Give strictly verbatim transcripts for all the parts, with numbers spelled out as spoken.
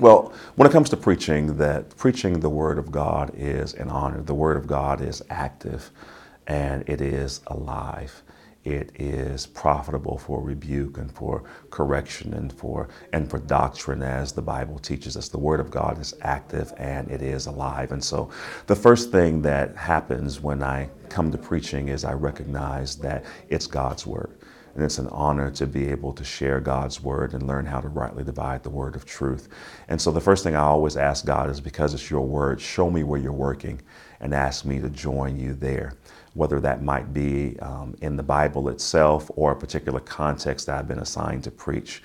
Well, when it comes to preaching, that preaching the Word of God is an honor. The Word of God is active, and it is alive. It is profitable for rebuke and for correction and for and for doctrine, as the Bible teaches us. The Word of God is active and it is alive. And so the first thing that happens when I come to preaching is I recognize that it's God's Word. And it's an honor to be able to share God's Word and learn how to rightly divide the Word of truth. And so the first thing I always ask God is, because it's your Word, show me where you're working and ask me to join you there. Whether that might be um, in the Bible itself or a particular context that I've been assigned to preach.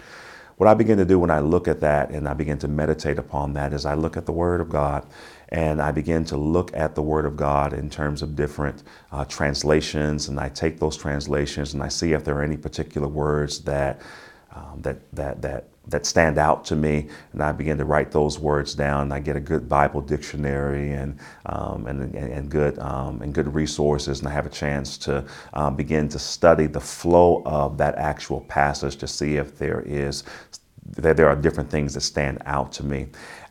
What I begin to do when I look at that and I begin to meditate upon that is I look at the Word of God, and I begin to look at the Word of God in terms of different uh, translations, and I take those translations and I see if there are any particular words that um, that that that that stand out to me, and I begin to write those words down, and I get a good Bible dictionary and um, and, and, and good um, and good resources, and I have a chance to um, begin to study the flow of that actual passage to see if there is that there are different things that stand out to me.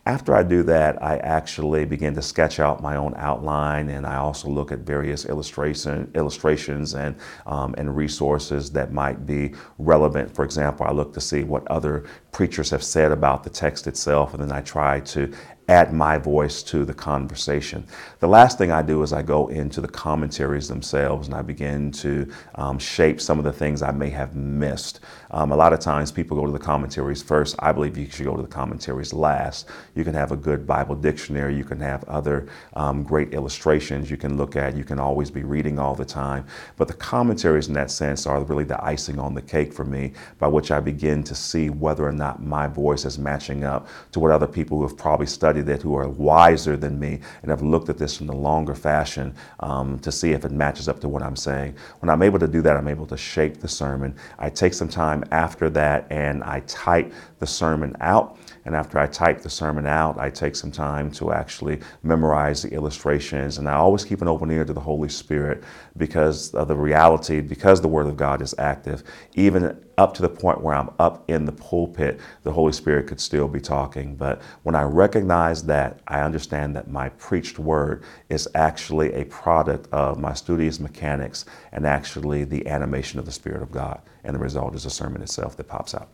After I do that, I actually begin to sketch out my own outline, and I also look at various illustration, illustrations and, um, and resources that might be relevant. For example, I look to see what other preachers have said about the text itself, and then I try to add my voice to the conversation. The last thing I do is I go into the commentaries themselves, and I begin to um, shape some of the things I may have missed. Um, a lot of times people go to the commentaries first. I believe you should go to the commentaries last. You can have a good Bible dictionary. You can have other um, great illustrations you can look at. You can always be reading all the time. But the commentaries in that sense are really the icing on the cake for me, by which I begin to see whether or not my voice is matching up to what other people who have probably studied that who are wiser than me and have looked at this in a longer fashion um, to see if it matches up to what I'm saying. When I'm able to do that, I'm able to shape the sermon. I take some time after that and I type the sermon out. And after I type the sermon out, I take some time to actually memorize the illustrations. And I always keep an open ear to the Holy Spirit, because of the reality, because the Word of God is active, even up to the point where I'm up in the pulpit, the Holy Spirit could still be talking. But when I recognize that, I understand that my preached word is actually a product of my studious mechanics and actually the animation of the Spirit of God. And the result is a sermon itself that pops out.